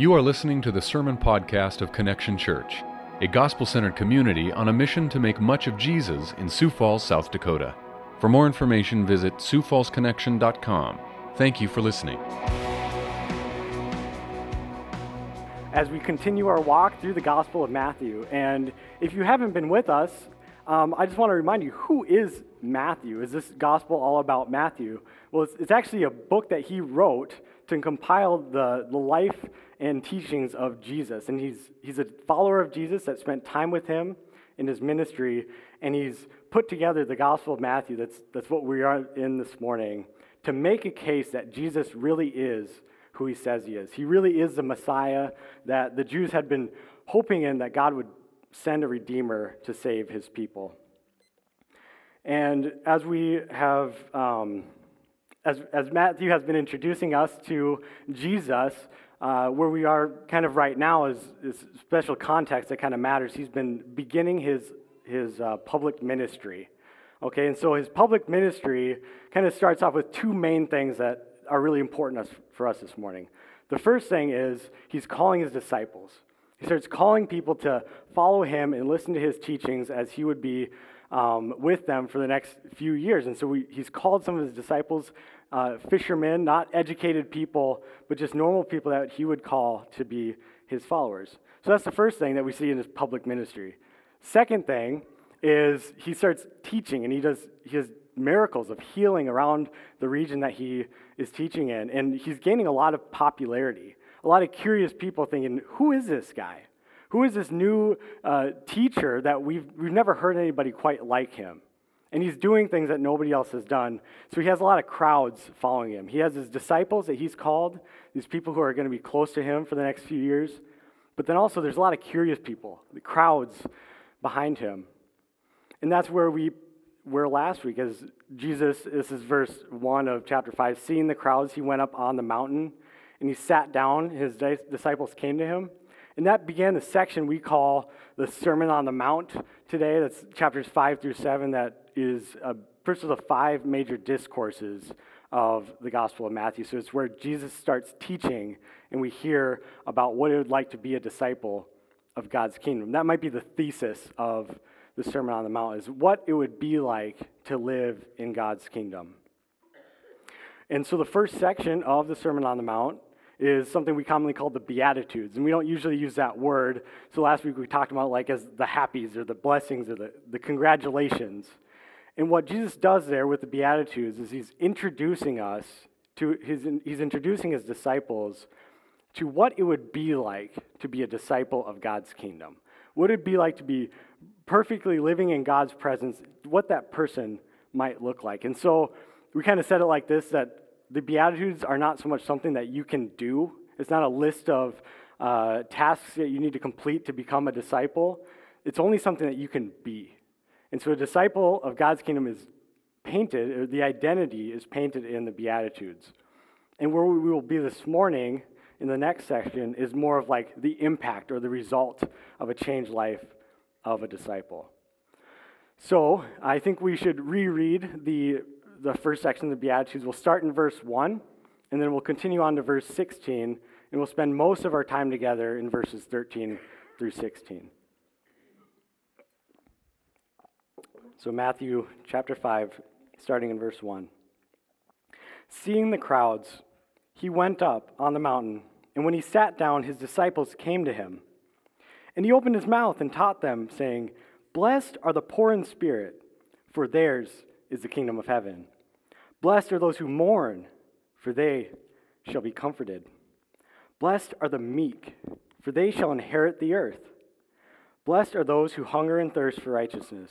You are listening to the sermon podcast of Connection Church, a gospel-centered community on a mission to make much of Jesus in Sioux Falls, South Dakota. For more information, visit SiouxFallsConnection.com. Thank you for listening. As we continue our walk through the Gospel of Matthew, and if you haven't been with us, I just want to remind you, who is Matthew? Is this gospel all about Matthew? Well, it's actually a book that he wrote to compile the life and teachings of Jesus. And he's a follower of Jesus that spent time with him in his ministry, and he's put together the Gospel of Matthew. That's what we are in this morning, to make a case that Jesus really is who he says he is. He really is the Messiah that the Jews had been hoping in, that God would send a Redeemer to save his people. And as we have... As Matthew has been introducing us to Jesus, where we are kind of right now is special context that kind of matters. He's been beginning his public ministry, okay? And so his public ministry kind of starts off with two main things that are really important for us this morning. The first thing is he's calling his disciples. He starts calling people to follow him and listen to his teachings as he would be with them for the next few years. And so he's called some of his disciples fishermen, not educated people, but just normal people that he would call to be his followers. So that's the first thing that we see in his public ministry. Second thing is he starts teaching, and he has miracles of healing around the region that he is teaching in, and he's gaining a lot of popularity. A lot of curious people thinking, who is this guy? Who is this new teacher that we've never heard anybody quite like him? And he's doing things that nobody else has done. So he has a lot of crowds following him. He has his disciples that he's called, these people who are going to be close to him for the next few years. But then also there's a lot of curious people, the crowds behind him. And that's where we were last week, as Jesus, this is verse 1 of chapter 5, seeing the crowds, he went up on the mountain and he sat down. His disciples came to him. And that began the section we call the Sermon on the Mount today. That's chapters 5 through 7. That is first of the five major discourses of the Gospel of Matthew. So it's where Jesus starts teaching, and we hear about what it would like to be a disciple of God's kingdom. That might be the thesis of the Sermon on the Mount, is what it would be like to live in God's kingdom. And so the first section of the Sermon on the Mount is something we commonly call the Beatitudes, and we don't usually use that word. So last week we talked about like as the happies or the blessings or the congratulations. And what Jesus does there with the Beatitudes is he's introducing his disciples to what it would be like to be a disciple of God's kingdom. What it would be like to be perfectly living in God's presence, what that person might look like. And so we kind of said it like this, that the Beatitudes are not so much something that you can do. It's not a list of tasks that you need to complete to become a disciple. It's only something that you can be. And so a disciple of God's kingdom is painted, or the identity is painted in the Beatitudes. And where we will be this morning in the next section is more of like the impact or the result of a changed life of a disciple. So I think we should reread the first section of the Beatitudes. We'll start in verse 1, and then we'll continue on to verse 16, and we'll spend most of our time together in verses 13 through 16. So Matthew chapter 5, starting in verse 1. Seeing the crowds, he went up on the mountain, and when he sat down, his disciples came to him. And he opened his mouth and taught them, saying, "Blessed are the poor in spirit, for theirs is the kingdom of heaven. Blessed are those who mourn, for they shall be comforted. Blessed are the meek, for they shall inherit the earth. Blessed are those who hunger and thirst for righteousness,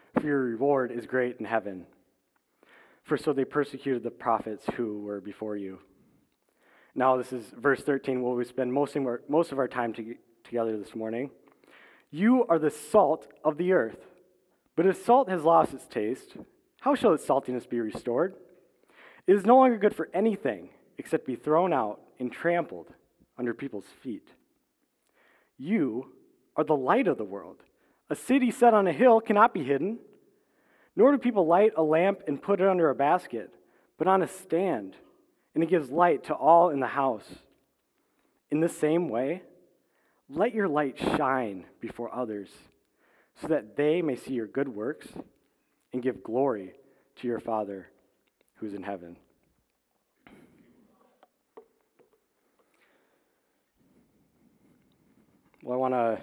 for your reward is great in heaven. For so they persecuted the prophets who were before you. Now this is verse 13, where we spend most of our time together this morning. You are the salt of the earth. But if salt has lost its taste, how shall its saltiness be restored? It is no longer good for anything except be thrown out and trampled under people's feet. You are the light of the world. A city set on a hill cannot be hidden, nor do people light a lamp and put it under a basket, but on a stand, and it gives light to all in the house. In the same way, let your light shine before others, so that they may see your good works and give glory to your Father who is in heaven. Well, I want to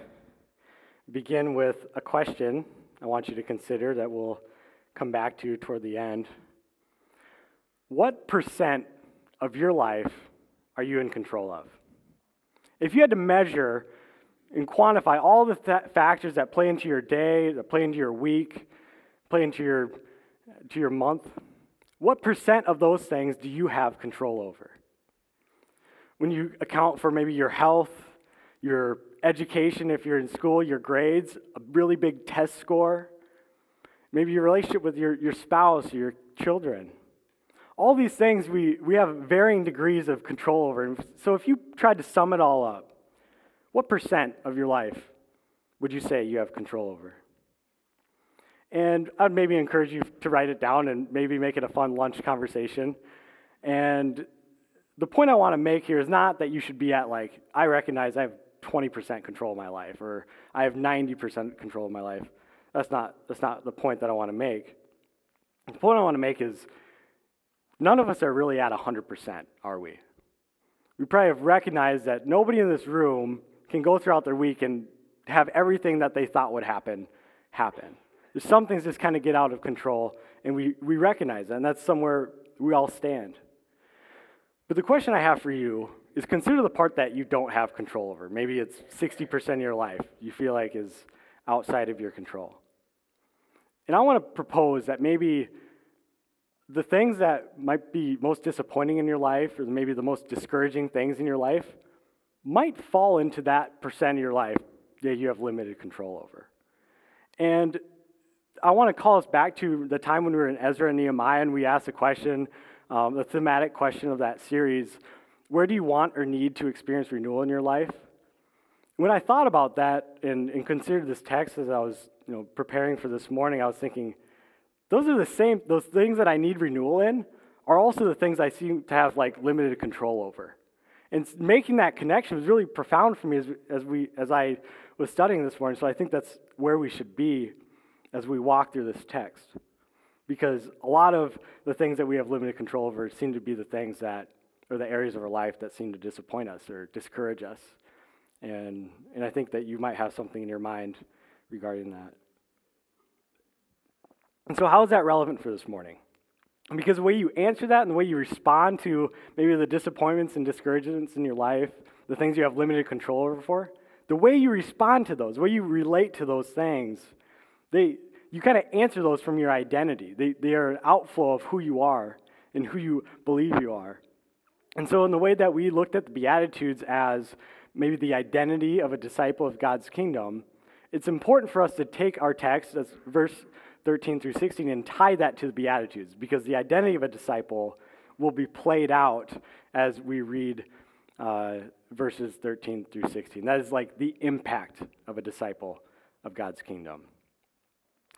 begin with a question I want you to consider that we'll come back to toward the end. What percent of your life are you in control of? If you had to measure and quantify all the factors that play into your day, that play into your week, play into your month, what percent of those things do you have control over? When you account for maybe your health, your education if you're in school, your grades, a really big test score, maybe your relationship with your spouse, your children. All these things we have varying degrees of control over. And so if you tried to sum it all up, what percent of your life would you say you have control over? And I'd maybe encourage you to write it down and maybe make it a fun lunch conversation. And the point I want to make here is not that you should be at like, I recognize I have 20% control of my life, or I have 90% control of my life. That's not the point that I want to make. The point I want to make is, none of us are really at 100%, are we? We probably have recognized that nobody in this room can go throughout their week and have everything that they thought would happen. Some things just kind of get out of control, and we recognize that, and that's somewhere we all stand. But the question I have for you is consider the part that you don't have control over. Maybe it's 60% of your life you feel like is outside of your control. And I want to propose that maybe the things that might be most disappointing in your life, or maybe the most discouraging things in your life, might fall into that percent of your life that you have limited control over. And I want to call us back to the time when we were in Ezra and Nehemiah, and we asked a question, the thematic question of that series, where do you want or need to experience renewal in your life? When I thought about that and considered this text as I was preparing for this morning, I was thinking, those things that I need renewal in are also the things I seem to have like limited control over. And making that connection was really profound for me as I was studying this morning. So I think that's where we should be as we walk through this text, because a lot of the things that we have limited control over seem to be the things that are the areas of our life that seem to disappoint us or discourage us. And I think that you might have something in your mind regarding that. And so how is that relevant for this morning? Because the way you answer that and the way you respond to maybe the disappointments and discouragements in your life, the things you have limited control over for, the way you respond to those, the way you relate to those things, you kind of answer those from your identity. They are an outflow of who you are and who you believe you are. And so in the way that we looked at the Beatitudes as maybe the identity of a disciple of God's kingdom, it's important for us to take our text, as verse 13 through 16, and tie that to the Beatitudes, because the identity of a disciple will be played out as we read verses 13 through 16. That is like the impact of a disciple of God's kingdom.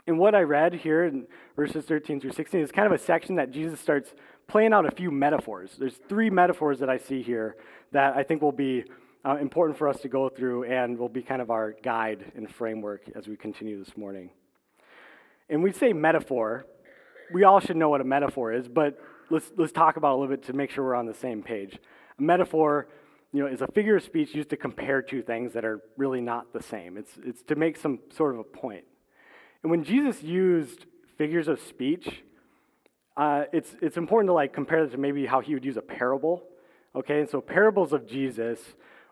And what I read here in verses 13 through 16 is kind of a section that Jesus starts playing out a few metaphors. There's three metaphors that I see here that I think will be important for us to go through and will be kind of our guide and framework as we continue this morning. And we say metaphor, we all should know what a metaphor is, but let's talk about it a little bit to make sure we're on the same page. A metaphor, is a figure of speech used to compare two things that are really not the same. It's to make some sort of a point. And when Jesus used figures of speech, it's important to like compare this to maybe how he would use a parable. Okay, and so parables of Jesus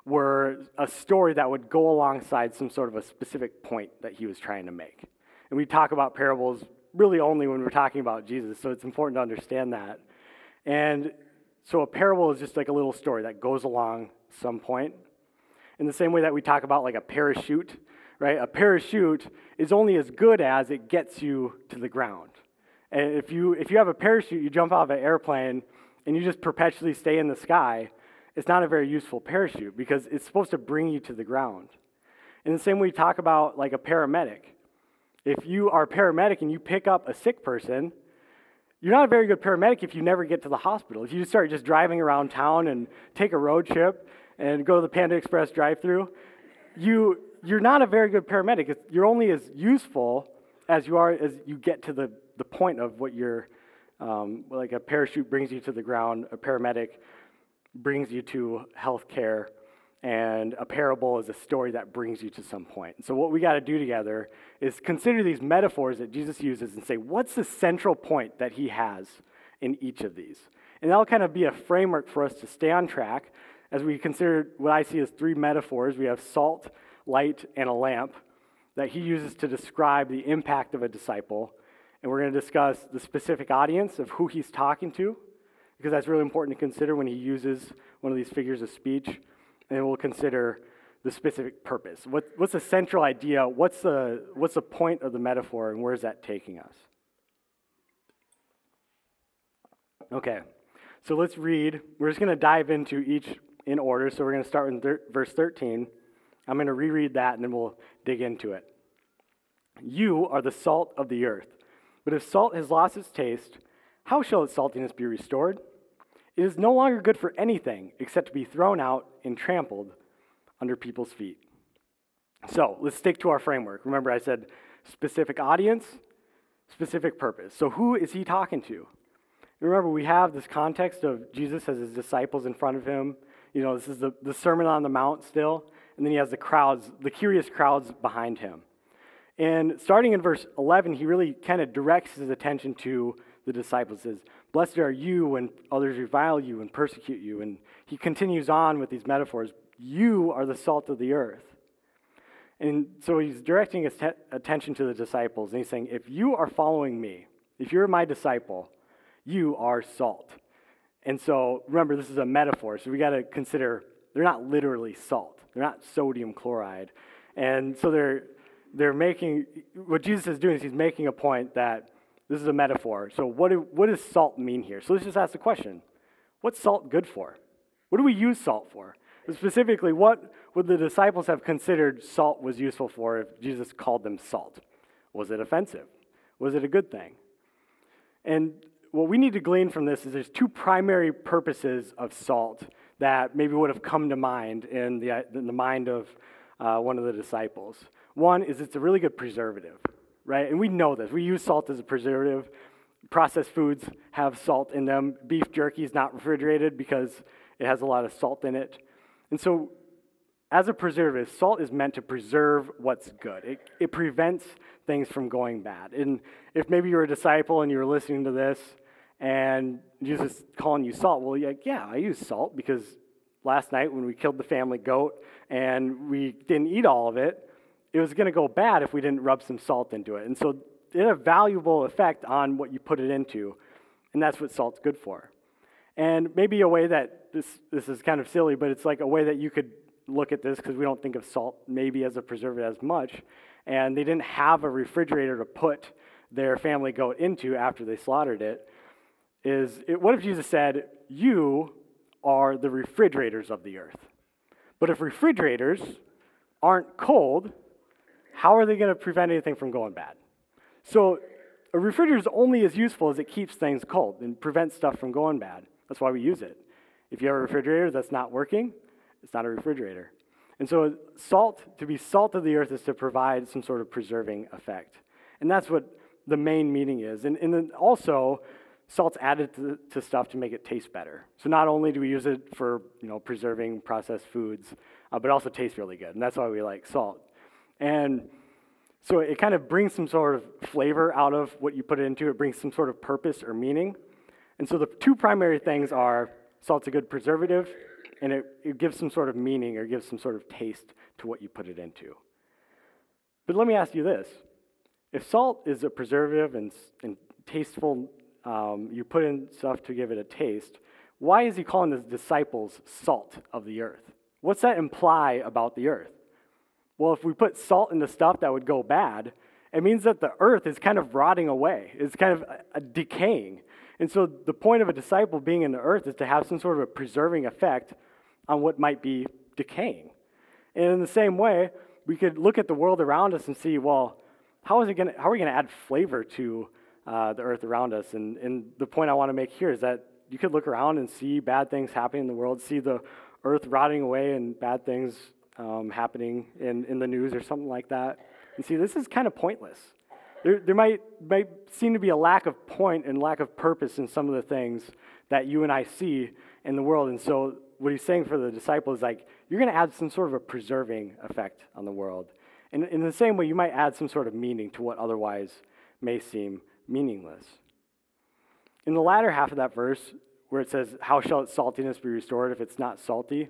were a story that would go alongside some sort of a specific point that he was trying to make. And we talk about parables really only when we're talking about Jesus, so it's important to understand that. And So a parable is just like a little story that goes along some point. In the same way that we talk about like a parachute, right? A parachute is only as good as it gets you to the ground. And if you have a parachute, you jump out of an airplane and you just perpetually stay in the sky, it's not a very useful parachute because it's supposed to bring you to the ground. In the same way we talk about like a paramedic. If you are a paramedic and you pick up a sick person, you're not a very good paramedic if you never get to the hospital. If you start just driving around town and take a road trip and go to the Panda Express drive-thru, you're not a very good paramedic. You're only as useful as you are as you get to the point of what you're, like a parachute brings you to the ground, a paramedic brings you to healthcare, and a parable is a story that brings you to some point. So what we got to do together is consider these metaphors that Jesus uses and say, what's the central point that he has in each of these? And that'll kind of be a framework for us to stay on track as we consider what I see as three metaphors. We have salt, light, and a lamp that he uses to describe the impact of a disciple. And we're going to discuss the specific audience of who he's talking to, because that's really important to consider when he uses one of these figures of speech. And we'll consider the specific purpose. What's the central idea? What's the point of the metaphor, and where is that taking us? Okay, so let's read. We're just going to dive into each in order. So we're going to start with verse 13. I'm going to reread that, and then we'll dig into it. You are the salt of the earth. But if salt has lost its taste, how shall its saltiness be restored? It is no longer good for anything except to be thrown out and trampled under people's feet. So let's stick to our framework. Remember, I said specific audience, specific purpose. So who is he talking to? And remember, we have this context of Jesus has his disciples in front of him. You know, this is the Sermon on the Mount still. And then he has the crowds, the curious crowds behind him. And starting in verse 11, he really kind of directs his attention to the disciples. Says, blessed are you when others revile you and persecute you. And he continues on with these metaphors. You are the salt of the earth. And so he's directing his attention to the disciples. And he's saying, if you are following me, if you're my disciple, you are salt. And so remember, this is a metaphor. So we got to consider they're not literally salt. They're not sodium chloride. And so they're making, what Jesus is doing is he's making a point that this is a metaphor. So what does salt mean here? So let's just ask the question, what's salt good for? What do we use salt for? Specifically, what would the disciples have considered salt was useful for if Jesus called them salt? Was it offensive? Was it a good thing? And what we need to glean from this is there's two primary purposes of salt that maybe would have come to mind in the mind of one of the disciples. One is it's a really good preservative. Right? And we know this. We use salt as a preservative. Processed foods have salt in them. Beef jerky is not refrigerated because it has a lot of salt in it. And so as a preservative, salt is meant to preserve what's good. It prevents things from going bad. And if maybe you're a disciple and you're listening to this and Jesus is calling you salt, well, you're like, yeah, I use salt because last night when we killed the family goat and we didn't eat all of it, it was going to go bad if we didn't rub some salt into it. And so it had a valuable effect on what you put it into, and that's what salt's good for. And maybe a way that, this is kind of silly, but it's like a way that you could look at this, because we don't think of salt maybe as a preservative as much, and they didn't have a refrigerator to put their family goat into after they slaughtered it, what if Jesus said, you are the refrigerators of the earth? But if refrigerators aren't cold, how are they going to prevent anything from going bad? So a refrigerator is only as useful as it keeps things cold and prevents stuff from going bad. That's why we use it. If you have a refrigerator that's not working, it's not a refrigerator. And so salt, to be salt of the earth, is to provide some sort of preserving effect. And that's what the main meaning is. And then also, salt's added to stuff to make it taste better. So not only do we use it for, preserving processed foods, but it also tastes really good. And that's why we like salt. And so it kind of brings some sort of flavor out of what you put it into. It brings some sort of purpose or meaning. And so the two primary things are salt's a good preservative, and it gives some sort of meaning or gives some sort of taste to what you put it into. But let me ask you this. If salt is a preservative and tasteful, you put in stuff to give it a taste, why is he calling his disciples salt of the earth? What's that imply about the earth? Well, if we put salt into stuff that would go bad, it means that the earth is kind of rotting away. It's kind of decaying. And so the point of a disciple being in the earth is to have some sort of a preserving effect on what might be decaying. And in the same way, we could look at the world around us and see, well, how are we going to add flavor to the earth around us? And the point I want to make here is that you could look around and see bad things happening in the world, see the earth rotting away and bad things happening in the news or something like that. And see, this is kind of pointless. There might seem to be a lack of point and lack of purpose in some of the things that you and I see in the world. And so what he's saying for the disciples is like, you're going to add some sort of a preserving effect on the world. And in the same way, you might add some sort of meaning to what otherwise may seem meaningless. In the latter half of that verse, where it says, how shall its saltiness be restored if it's not salty?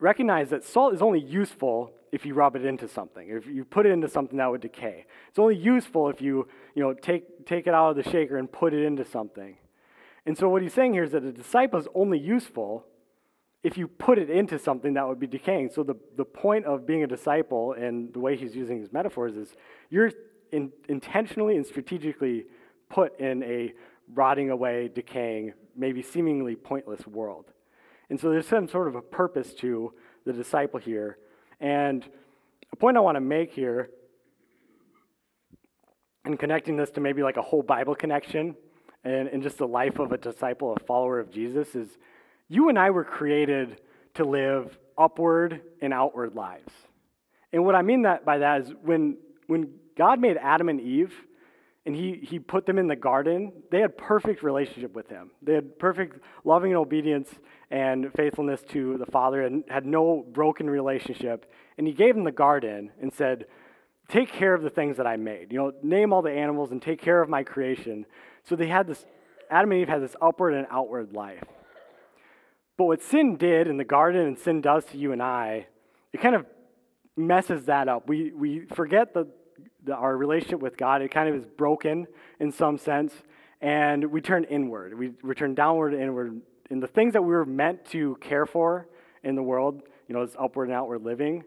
Recognize that salt is only useful if you rub it into something, if you put it into something that would decay. It's only useful if you take it out of the shaker and put it into something. And so what he's saying here is that a disciple is only useful if you put it into something that would be decaying. So the point of being a disciple and the way he's using his metaphors is you're intentionally and strategically put in a rotting away, decaying, maybe seemingly pointless world. And so there's some sort of a purpose to the disciple here. And a point I want to make here, and connecting this to maybe like a whole Bible connection and just the life of a disciple, a follower of Jesus, is you and I were created to live upward and outward lives. And what I mean by that is when God made Adam and Eve, and he put them in the garden, they had perfect relationship with him. They had perfect loving and obedience and faithfulness to the Father and had no broken relationship. And he gave them the garden and said, take care of the things that I made. Name all the animals and take care of my creation. So they had this, Adam and Eve had this upward and outward life. But what sin did in the garden and sin does to you and I, it kind of messes that up. We forget that our relationship with God, it kind of is broken in some sense, and we turn inward. We turn downward and inward. And the things that we were meant to care for in the world, this upward and outward living,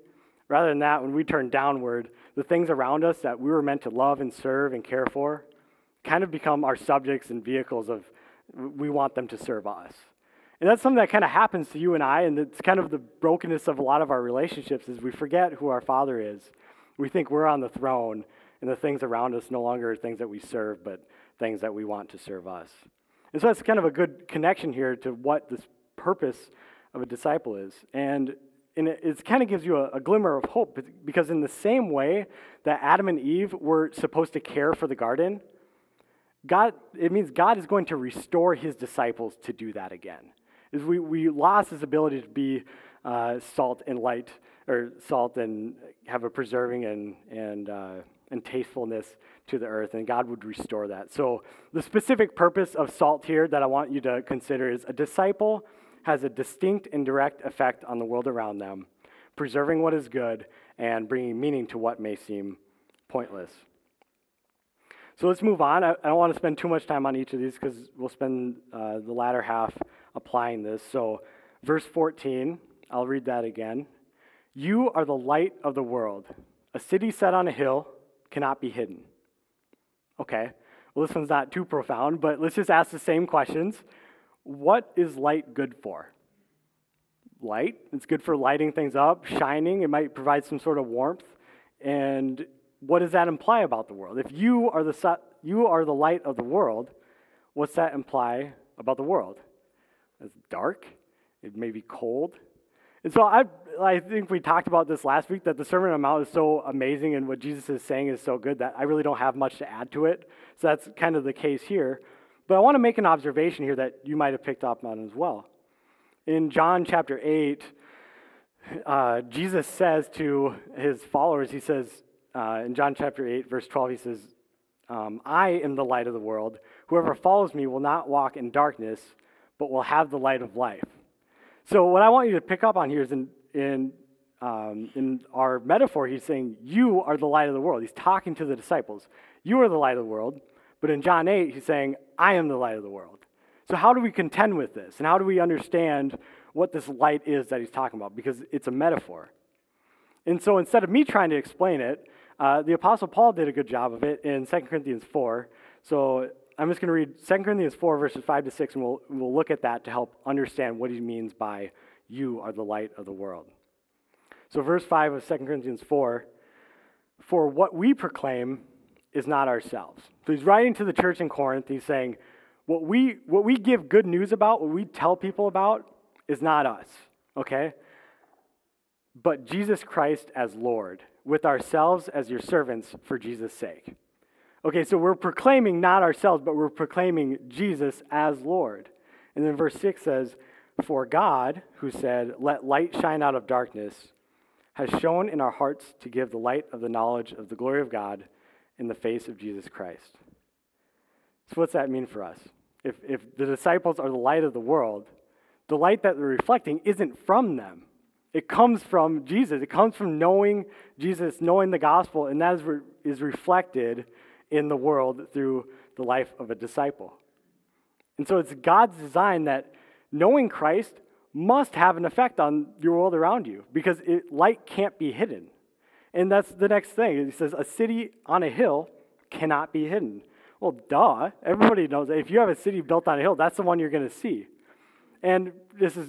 rather than that, when we turn downward, the things around us that we were meant to love and serve and care for kind of become our subjects and vehicles of we want them to serve us. And that's something that kind of happens to you and I, and it's kind of the brokenness of a lot of our relationships is we forget who our Father is. We think we're on the throne, and the things around us no longer are things that we serve, but things that we want to serve us. And so that's kind of a good connection here to what this purpose of a disciple is. And it kind of gives you a glimmer of hope, because in the same way that Adam and Eve were supposed to care for the garden, God is going to restore his disciples to do that again. Is we lost his ability to be salt and light, or salt and have a preserving and tastefulness to the earth, and God would restore that. So the specific purpose of salt here that I want you to consider is a disciple has a distinct and direct effect on the world around them, preserving what is good and bringing meaning to what may seem pointless. So let's move on. I don't want to spend too much time on each of these because we'll spend the latter half applying this. So verse 14, I'll read that again. You are the light of the world. A city set on a hill cannot be hidden. Okay, well, this one's not too profound, but let's just ask the same questions. What is light good for? Light, it's good for lighting things up, shining. It might provide some sort of warmth. And what does that imply about the world? If you are the light of the world, what's that imply about the world? It's dark. It may be cold. And so I think we talked about this last week, that the Sermon on the Mount is so amazing and what Jesus is saying is so good that I really don't have much to add to it. So that's kind of the case here. But I want to make an observation here that you might have picked up on as well. In John chapter 8, Jesus says to his followers, he says, in John chapter 8, verse 12, he says, I am the light of the world. Whoever follows me will not walk in darkness, but will have the light of life. So what I want you to pick up on here is in our metaphor, he's saying, you are the light of the world. He's talking to the disciples. You are the light of the world. But in John 8, he's saying, I am the light of the world. So how do we contend with this? And how do we understand what this light is that he's talking about? Because it's a metaphor. And so instead of me trying to explain it, the Apostle Paul did a good job of it in 2 Corinthians 4. So I'm just going to read 2 Corinthians 4, verses 5 to 6, and we'll look at that to help understand what he means by you are the light of the world. So verse 5 of 2 Corinthians 4, for what we proclaim is not ourselves. So he's writing to the church in Corinth. He's saying, what we give good news about, what we tell people about, is not us, okay? But Jesus Christ as Lord, with ourselves as your servants for Jesus' sake. Okay, so we're proclaiming not ourselves, but we're proclaiming Jesus as Lord. And then verse 6 says, for God, who said, let light shine out of darkness, has shone in our hearts to give the light of the knowledge of the glory of God in the face of Jesus Christ. So what's that mean for us? If the disciples are the light of the world, the light that they're reflecting isn't from them. It comes from Jesus. It comes from knowing Jesus, knowing the gospel, and that is reflected in the world through the life of a disciple. And so it's God's design that knowing Christ must have an effect on your world around you, because light can't be hidden. And that's the next thing. He says, a city on a hill cannot be hidden. Well, duh. Everybody knows that. If you have a city built on a hill, that's the one you're going to see. And this is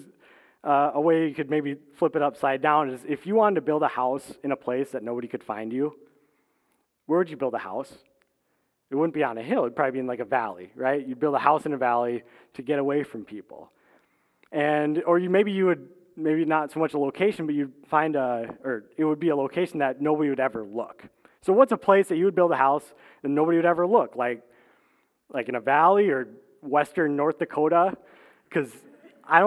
a way you could maybe flip it upside down is if you wanted to build a house in a place that nobody could find you, where would you build a house? It wouldn't be on a hill. It'd probably be in like a valley, right? You'd build a house in a valley to get away from people. And or you would not so much a location, but you'd find it would be a location that nobody would ever look. So what's a place that you would build a house and nobody would ever look? Like in a valley or western North Dakota, because we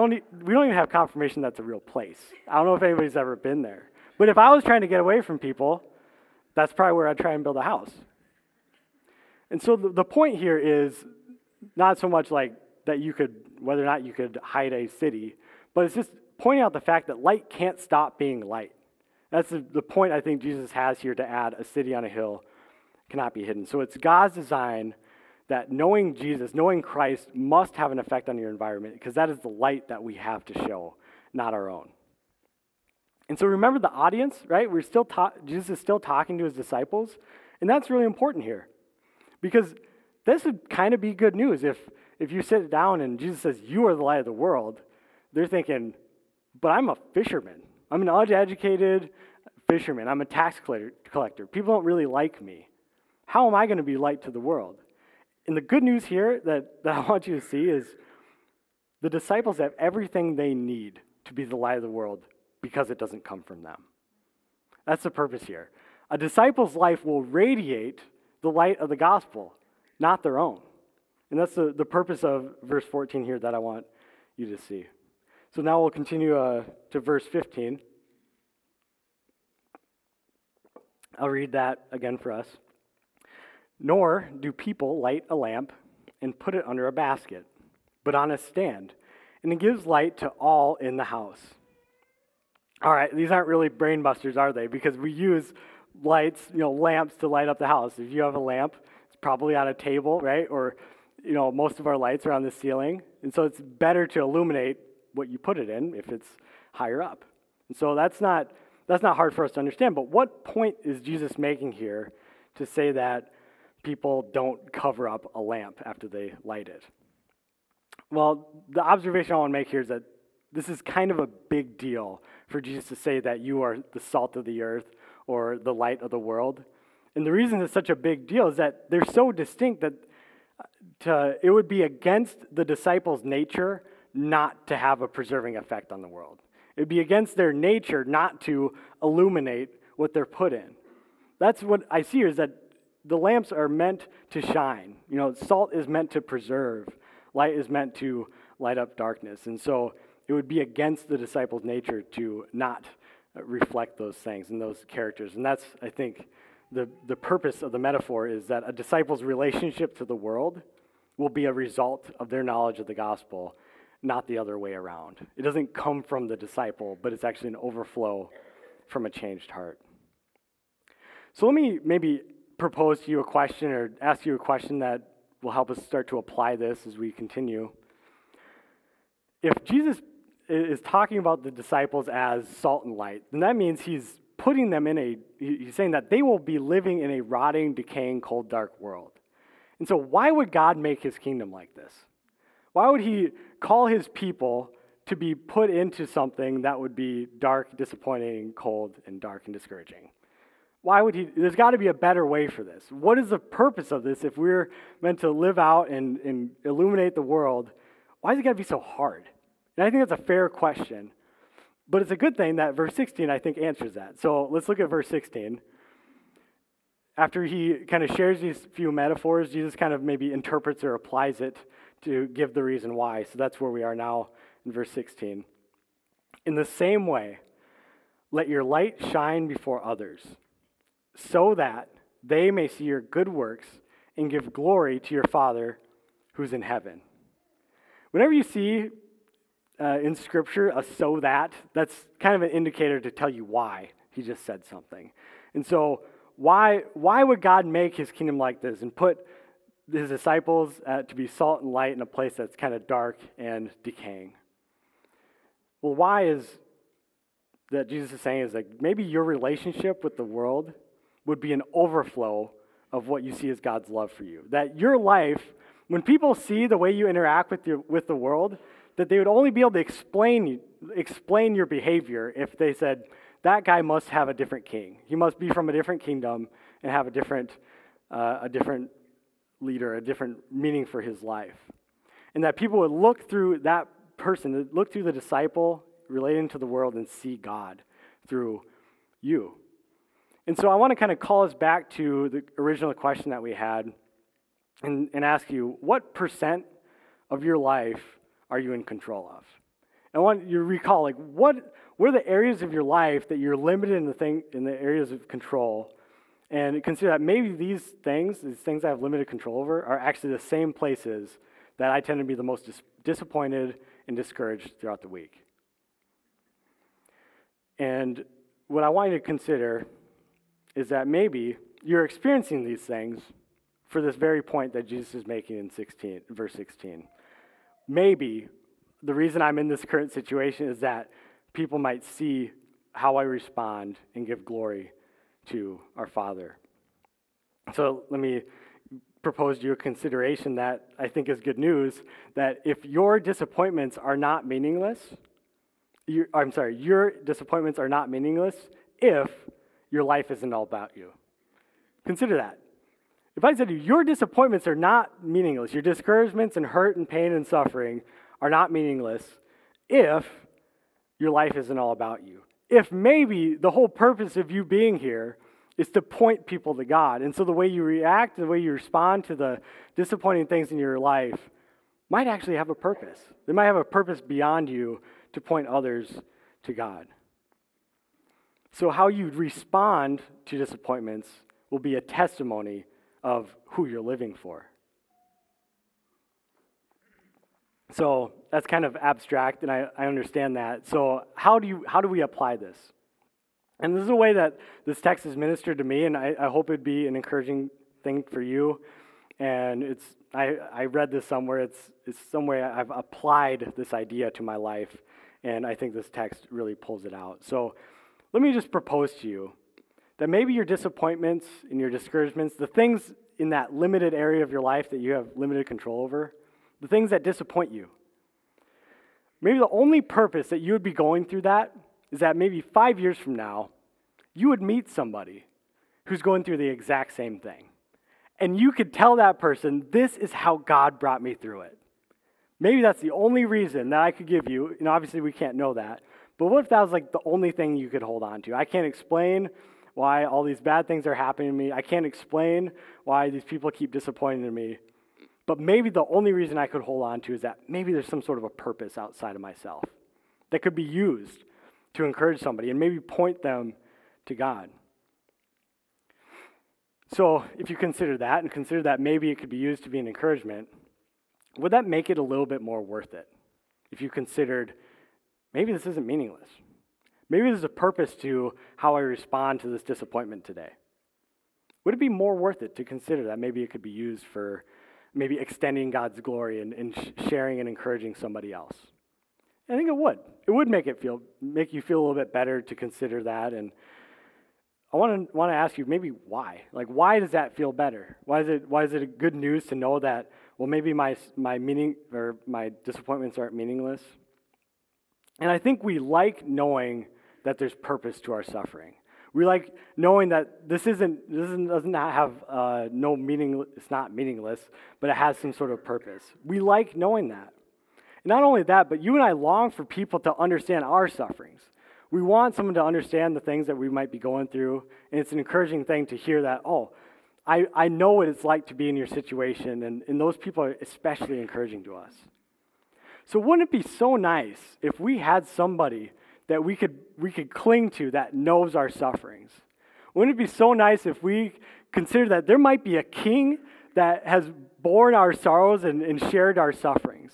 don't even have confirmation that's a real place. I don't know if anybody's ever been there. But if I was trying to get away from people, that's probably where I'd try and build a house. And so the point here is not so much like that you could, whether or not you could hide a city, but it's just pointing out the fact that light can't stop being light. That's the point I think Jesus has here to add, a city on a hill cannot be hidden. So it's God's design that knowing Jesus, knowing Christ must have an effect on your environment, because that is the light that we have to show, not our own. And so remember the audience, right? Jesus is still talking to his disciples, and that's really important here, because this would kind of be good news if you sit down and Jesus says, you are the light of the world. They're thinking, but I'm a fisherman. I'm an uneducated fisherman. I'm a tax collector. People don't really like me. How am I going to be light to the world? And the good news here that I want you to see is the disciples have everything they need to be the light of the world, because it doesn't come from them. That's the purpose here. A disciple's life will radiate the light of the gospel, not their own. And that's the purpose of verse 14 here that I want you to see. So now we'll continue to verse 15. I'll read that again for us. Nor do people light a lamp and put it under a basket, but on a stand, and it gives light to all in the house. All right, these aren't really brain busters, are they? Because we use lights, lamps to light up the house. If you have a lamp, it's probably on a table, right? Or, most of our lights are on the ceiling. And so it's better to illuminate what you put it in if it's higher up. And so that's not hard for us to understand. But what point is Jesus making here to say that people don't cover up a lamp after they light it? Well, the observation I want to make here is that this is kind of a big deal for Jesus to say that you are the salt of the earth or the light of the world. And the reason it's such a big deal is that they're so distinct that it would be against the disciples' nature not to have a preserving effect on the world. It would be against their nature not to illuminate what they're put in. That's what I see here, is that the lamps are meant to shine. Salt is meant to preserve. Light is meant to light up darkness. And so it would be against the disciples' nature to not reflect those things and those characters. And that's, I think, the purpose of the metaphor, is that a disciple's relationship to the world will be a result of their knowledge of the gospel, not the other way around. It doesn't come from the disciple, but it's actually an overflow from a changed heart. So let me maybe propose to you a question, or ask you a question that will help us start to apply this as we continue. if Jesus is talking about the disciples as salt and light, then that means he's putting them in a, he's saying that they will be living in a rotting, decaying, cold, dark world. And so why would God make his kingdom like this? Why would he call his people to be put into something that would be dark, disappointing, cold, and dark and discouraging? Why would he? There's got to be a better way for this. What is the purpose of this if we're meant to live out and illuminate the world? Why has it got to be so hard? And I think that's a fair question. But it's a good thing that verse 16, I think, answers that. So let's look at verse 16. After he kind of shares these few metaphors, Jesus kind of maybe interprets or applies it to give the reason why. So that's where we are now in verse 16. In the same way, let your light shine before others, so that they may see your good works and give glory to your Father who's in heaven. Whenever you see in Scripture a so that, that's kind of an indicator to tell you why he just said something. And so why would God make his kingdom like this and put his disciples to be salt and light in a place that's kind of dark and decaying? Well, why is that Jesus is saying is like maybe your relationship with the world would be an overflow of what you see as God's love for you. That your life, when people see the way you interact with the world, that they would only be able to explain your behavior if they said, that guy must have a different king. He must be from a different kingdom and have a different leader, a different meaning for his life. And that people would look through that person, look through the disciple relating to the world and see God through you. And so I want to kind of call us back to the original question that we had and ask you, what percent of your life are you in control of? I want you to recall, like, what are the areas of your life that you're limited in the areas of control, and consider that maybe these things I have limited control over, are actually the same places that I tend to be the most disappointed and discouraged throughout the week. And what I want you to consider is that maybe you're experiencing these things for this very point that Jesus is making in verse 16. Maybe the reason I'm in this current situation is that people might see how I respond and give glory to our Father. So let me propose to you a consideration that I think is good news, that if your disappointments are not meaningless, your disappointments are not meaningless if your life isn't all about you. Consider that. If I said to you, your disappointments are not meaningless, your discouragements and hurt and pain and suffering are not meaningless if your life isn't all about you. If maybe the whole purpose of you being here is to point people to God, and so the way you react, the way you respond to the disappointing things in your life might actually have a purpose. They might have a purpose beyond you to point others to God. So how you respond to disappointments will be a testimony of who you're living for. So that's kind of abstract, and I understand that. So how do we apply this? And this is a way that this text is ministered to me, and I hope it'd be an encouraging thing for you. And I read this somewhere. It's somewhere I've applied this idea to my life, and I think this text really pulls it out. So let me just propose to you that maybe your disappointments and your discouragements, the things in that limited area of your life that you have limited control over, the things that disappoint you, maybe the only purpose that you would be going through that is that maybe 5 years from now, you would meet somebody who's going through the exact same thing. And you could tell that person, this is how God brought me through it. Maybe that's the only reason that I could give you, and obviously we can't know that, but what if that was like the only thing you could hold on to? I can't explain why all these bad things are happening to me. I can't explain why these people keep disappointing me. But maybe the only reason I could hold on to is that maybe there's some sort of a purpose outside of myself that could be used to encourage somebody and maybe point them to God. So if you consider that and consider that maybe it could be used to be an encouragement, would that make it a little bit more worth it? If you considered, maybe this isn't meaningless. Maybe there's a purpose to how I respond to this disappointment today. Would it be more worth it to consider that maybe it could be used for maybe extending God's glory and sharing and encouraging somebody else? I think it would. It would make you feel a little bit better to consider that. And I want to ask you maybe why. Like, why does that feel better? Why is it good news to know that, well, maybe my meaning or my disappointments aren't meaningless? And I think we like knowing that there's purpose to our suffering. We like knowing that it's not meaningless, but it has some sort of purpose. We like knowing that. And not only that, but you and I long for people to understand our sufferings. We want someone to understand the things that we might be going through, and it's an encouraging thing to hear that, oh, I know what it's like to be in your situation, and those people are especially encouraging to us. So wouldn't it be so nice if we had somebody that we could cling to that knows our sufferings? Wouldn't it be so nice if we considered that there might be a king that has borne our sorrows and shared our sufferings?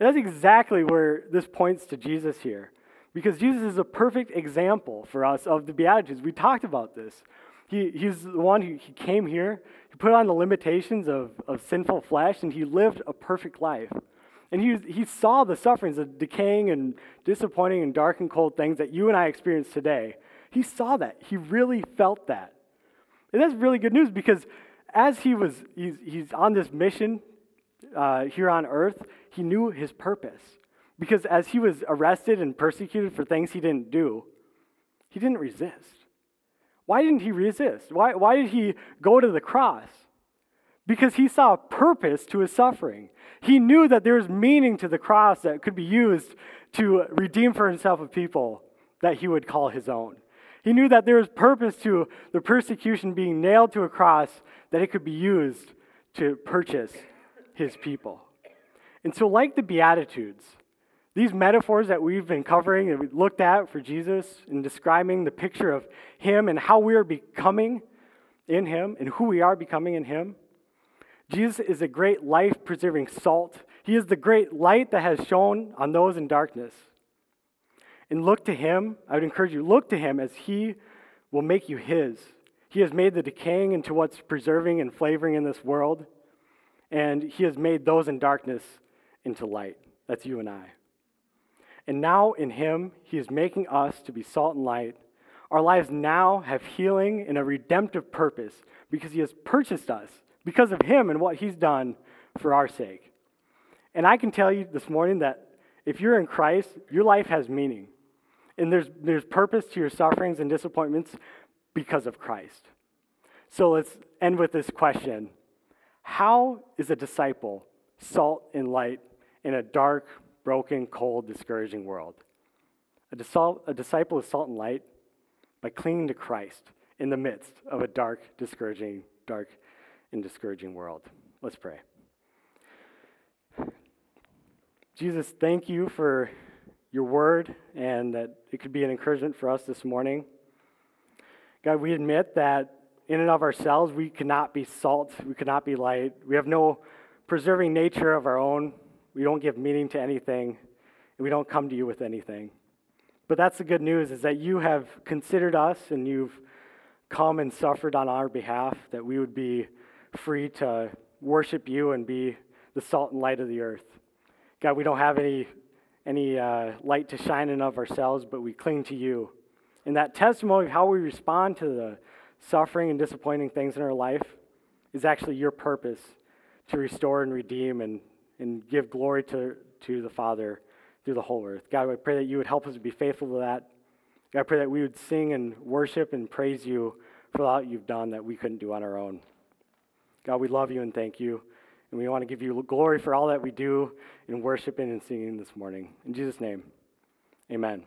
And that's exactly where this points to Jesus here. Because Jesus is a perfect example for us of the Beatitudes. We talked about this. He's the one who he came here, he put on the limitations of sinful flesh, and he lived a perfect life. And he saw the sufferings of decaying and disappointing and dark and cold things that you and I experience today. He saw that. He really felt that. And that's really good news because as he's on this mission here on earth, he knew his purpose. Because as he was arrested and persecuted for things he didn't do, he didn't resist. Why didn't he resist? Why did he go to the cross? Because he saw a purpose to his suffering. He knew that there was meaning to the cross that could be used to redeem for himself a people that he would call his own. He knew that there was purpose to the persecution being nailed to a cross that it could be used to purchase his people. And so like the Beatitudes, these metaphors that we've been covering and we looked at for Jesus in describing the picture of him and how we are becoming in him and who we are becoming in him, Jesus is a great life-preserving salt. He is the great light that has shone on those in darkness. And look to him. I would encourage you, look to him as he will make you his. He has made the decaying into what's preserving and flavoring in this world, and he has made those in darkness into light. That's you and I. And now in him, he is making us to be salt and light. Our lives now have healing and a redemptive purpose because he has purchased us because of him and what he's done for our sake. And I can tell you this morning that if you're in Christ, your life has meaning. And there's purpose to your sufferings and disappointments because of Christ. So let's end with this question. How is a disciple salt and light in a dark, broken, cold, discouraging world? A disciple is salt and light by clinging to Christ in the midst of a dark and discouraging world. Let's pray. Jesus, thank you for your word and that it could be an encouragement for us this morning. God, we admit that in and of ourselves, we cannot be salt, we cannot be light. We have no preserving nature of our own. We don't give meaning to anything, and we don't come to you with anything. But that's the good news, is that you have considered us and you've come and suffered on our behalf, that we would be free to worship you and be the salt and light of the earth. God, we don't have any light to shine in of ourselves, but we cling to you. And that testimony of how we respond to the suffering and disappointing things in our life is actually your purpose to restore and redeem and give glory to the Father through the whole earth. God, I pray that you would help us to be faithful to that. God, I pray that we would sing and worship and praise you for all you've done that we couldn't do on our own. God, we love you and thank you, and we want to give you glory for all that we do in worshiping and singing this morning. In Jesus' name, amen.